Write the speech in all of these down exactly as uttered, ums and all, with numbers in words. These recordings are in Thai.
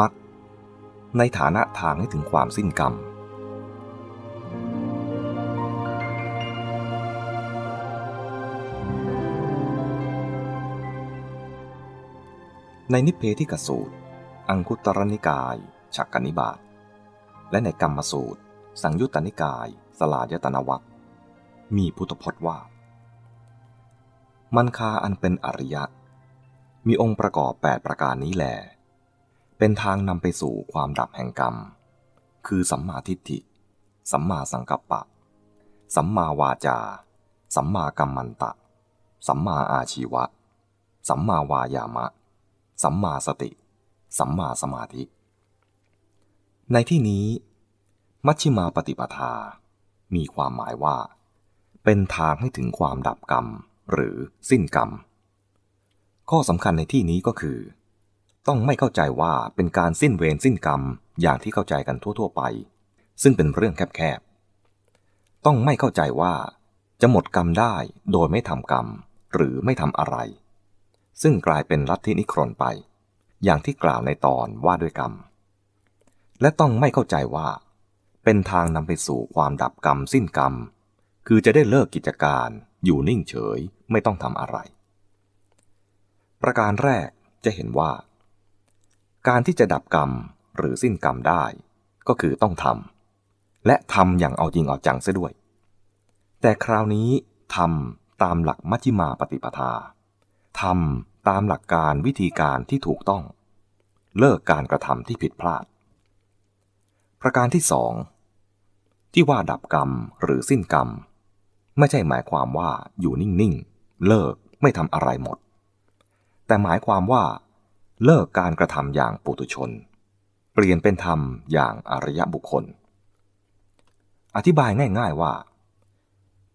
มรรคในฐานะทางให้ถึงความสิ้นกรรมในนิเพธิกสูตรอังคุตรนิกายฉักกนิบาตและในกรรมสูตรสังยุตตนิกายสลายตนวรรคมีพุทธพจน์ว่ามันคาอันเป็นอริยะมีองค์ประกอบแปดประการนี้แลเป็นทางนำไปสู่ความดับแห่งกรรมคือสัมมาทิฏฐิสัมมาสังกัปปะสัมมาวาจาสัมมากัมมันตะสัมมาอาชีวะสัมมาวายามะสัมมาสติสัมมาสมาธิในที่นี้มัชฌิมาปฏิปทามีความหมายว่าเป็นทางให้ถึงความดับกรรมหรือสิ้นกรรมข้อสำคัญในที่นี้ก็คือต้องไม่เข้าใจว่าเป็นการสิ้นเวรสิ้นกรรมอย่างที่เข้าใจกันทั่วๆไปซึ่งเป็นเรื่องแคบๆต้องไม่เข้าใจว่าจะหมดกรรมได้โดยไม่ทำกรรมหรือไม่ทำอะไรซึ่งกลายเป็นลัทธินิครนไปอย่างที่กล่าวในตอนว่าด้วยกรรมและต้องไม่เข้าใจว่าเป็นทางนำไปสู่ความดับกรรมสิ้นกรรมคือจะได้เลิกกิจการอยู่นิ่งเฉยไม่ต้องทำอะไรประการแรกจะเห็นว่าการที่จะดับกรรมหรือสิ้นกรรมได้ก็คือต้องทำและทำอย่างเอาจริงเอาจังซะด้วยแต่คราวนี้ทำตามหลักมัชฌิมาปฏิปทาทำตามหลักการวิธีการที่ถูกต้องเลิกการกระทำที่ผิดพลาดประการที่สองที่ว่าดับกรรมหรือสิ้นกรรมไม่ใช่หมายความว่าอยู่นิ่งๆเลิกไม่ทำอะไรหมดแต่หมายความว่าเลิกการกระทำอย่างปุถุชนเปลี่ยนเป็นธรรมอย่างอริยบุคคลอธิบายง่ายๆว่า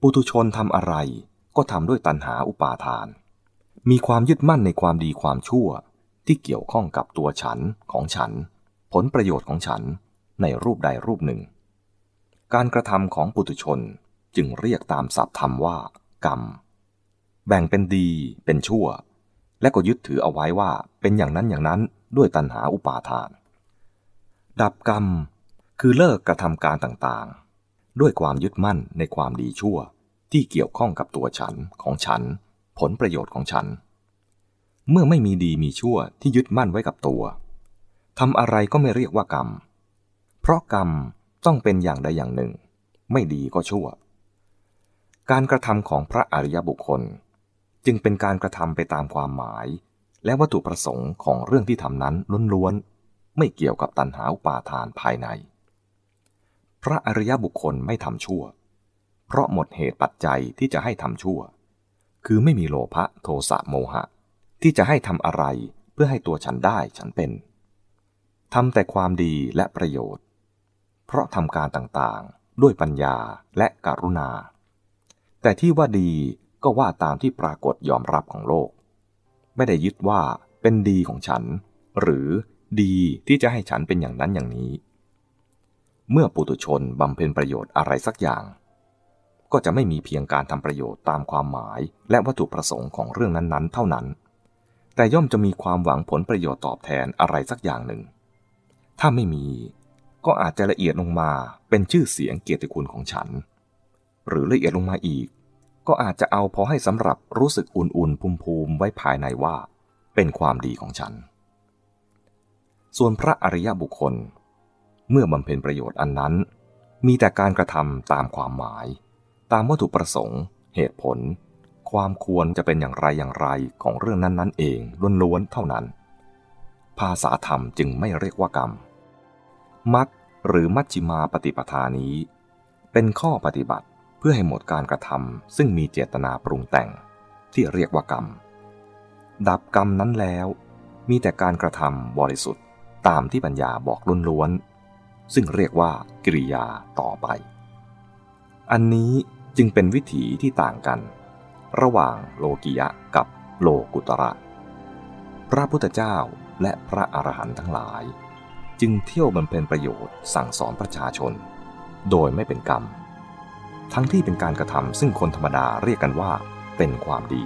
ปุถุชนทำอะไรก็ทำด้วยตัณหาอุปาทานมีความยึดมั่นในความดีความชั่วที่เกี่ยวข้องกับตัวฉันของฉันผลประโยชน์ของฉันในรูปใดรูปหนึ่งการกระทำของปุถุชนจึงเรียกตามศัพท์ธรรมว่ากรรมแบ่งเป็นดีเป็นชั่วและก็ยึดถือเอาไว้ว่าเป็นอย่างนั้นอย่างนั้นด้วยตัณหาอุปาทานดับกรรมคือเลิกกระทำการต่างๆด้วยความยึดมั่นในความดีชั่วที่เกี่ยวข้องกับตัวฉันของฉันผลประโยชน์ของฉันเมื่อไม่มีดีมีชั่วที่ยึดมั่นไว้กับตัวทำอะไรก็ไม่เรียกว่ากรรมเพราะกรรมต้องเป็นอย่างใดอย่างหนึ่งไม่ดีก็ชั่วการกระทำของพระอริยบุคคลจึงเป็นการกระทำไปตามความหมายและวัตถุประสงค์ของเรื่องที่ทำนั้นล้วนๆไม่เกี่ยวกับตัณหาอุปาทานภายในพระอริยบุคคลไม่ทำชั่วเพราะหมดเหตุปัจจัยที่จะให้ทำชั่วคือไม่มีโลภะโทสะโมหะที่จะให้ทำอะไรเพื่อให้ตัวฉันได้ฉันเป็นทำแต่ความดีและประโยชน์เพราะทำการต่างๆด้วยปัญญาและกรุณาแต่ที่ว่าดีก็ว่าตามที่ปรากฏยอมรับของโลกไม่ได้ยึดว่าเป็นดีของฉันหรือดีที่จะให้ฉันเป็นอย่างนั้นอย่างนี้เมื่อปุถุชนบำเพ็ญประโยชน์อะไรสักอย่างก็จะไม่มีเพียงการทำประโยชน์ตามความหมายและวัตถุประสงค์ของเรื่องนั้นๆเท่านั้นแต่ย่อมจะมีความหวังผลประโยชน์ตอบแทนอะไรสักอย่างหนึ่งถ้าไม่มีก็อาจจะละเอียดลงมาเป็นชื่อเสียงเกียรติคุณของฉันหรือละเอียดลงมาอีกก็อาจจะเอาพอให้สำหรับรู้สึกอุ่นๆภูมิๆไว้ภายในว่าเป็นความดีของฉันส่วนพระอริยบุคคลเมื่อบำเพ็ญประโยชน์อันนั้นมีแต่การกระทำตามความหมายตามวัตถุประสงค์เหตุผลความควรจะเป็นอย่างไรอย่างไรของเรื่องนั้นๆเองล้วนๆเท่านั้นภาษาธรรมจึงไม่เรียกว่ากรรมมรรคหรือมัชฌิมาปฏิปทานี้เป็นข้อปฏิบัติเพื่อให้หมดการกระทำซึ่งมีเจตนาปรุงแต่งที่เรียกว่ากรรมดับกรรมนั้นแล้วมีแต่การกระทำบริสุทธิ์ตามที่ปัญญาบอกล้วนๆซึ่งเรียกว่ากิริยาต่อไปอันนี้จึงเป็นวิถีที่ต่างกันระหว่างโลกิยะกับโลกุตระพระพุทธเจ้าและพระอรหันต์ทั้งหลายจึงเที่ยวบำเพ็ญประโยชน์สั่งสอนประชาชนโดยไม่เป็นกรรมทั้งที่เป็นการกระทำซึ่งคนธรรมดาเรียกกันว่าเป็นความดี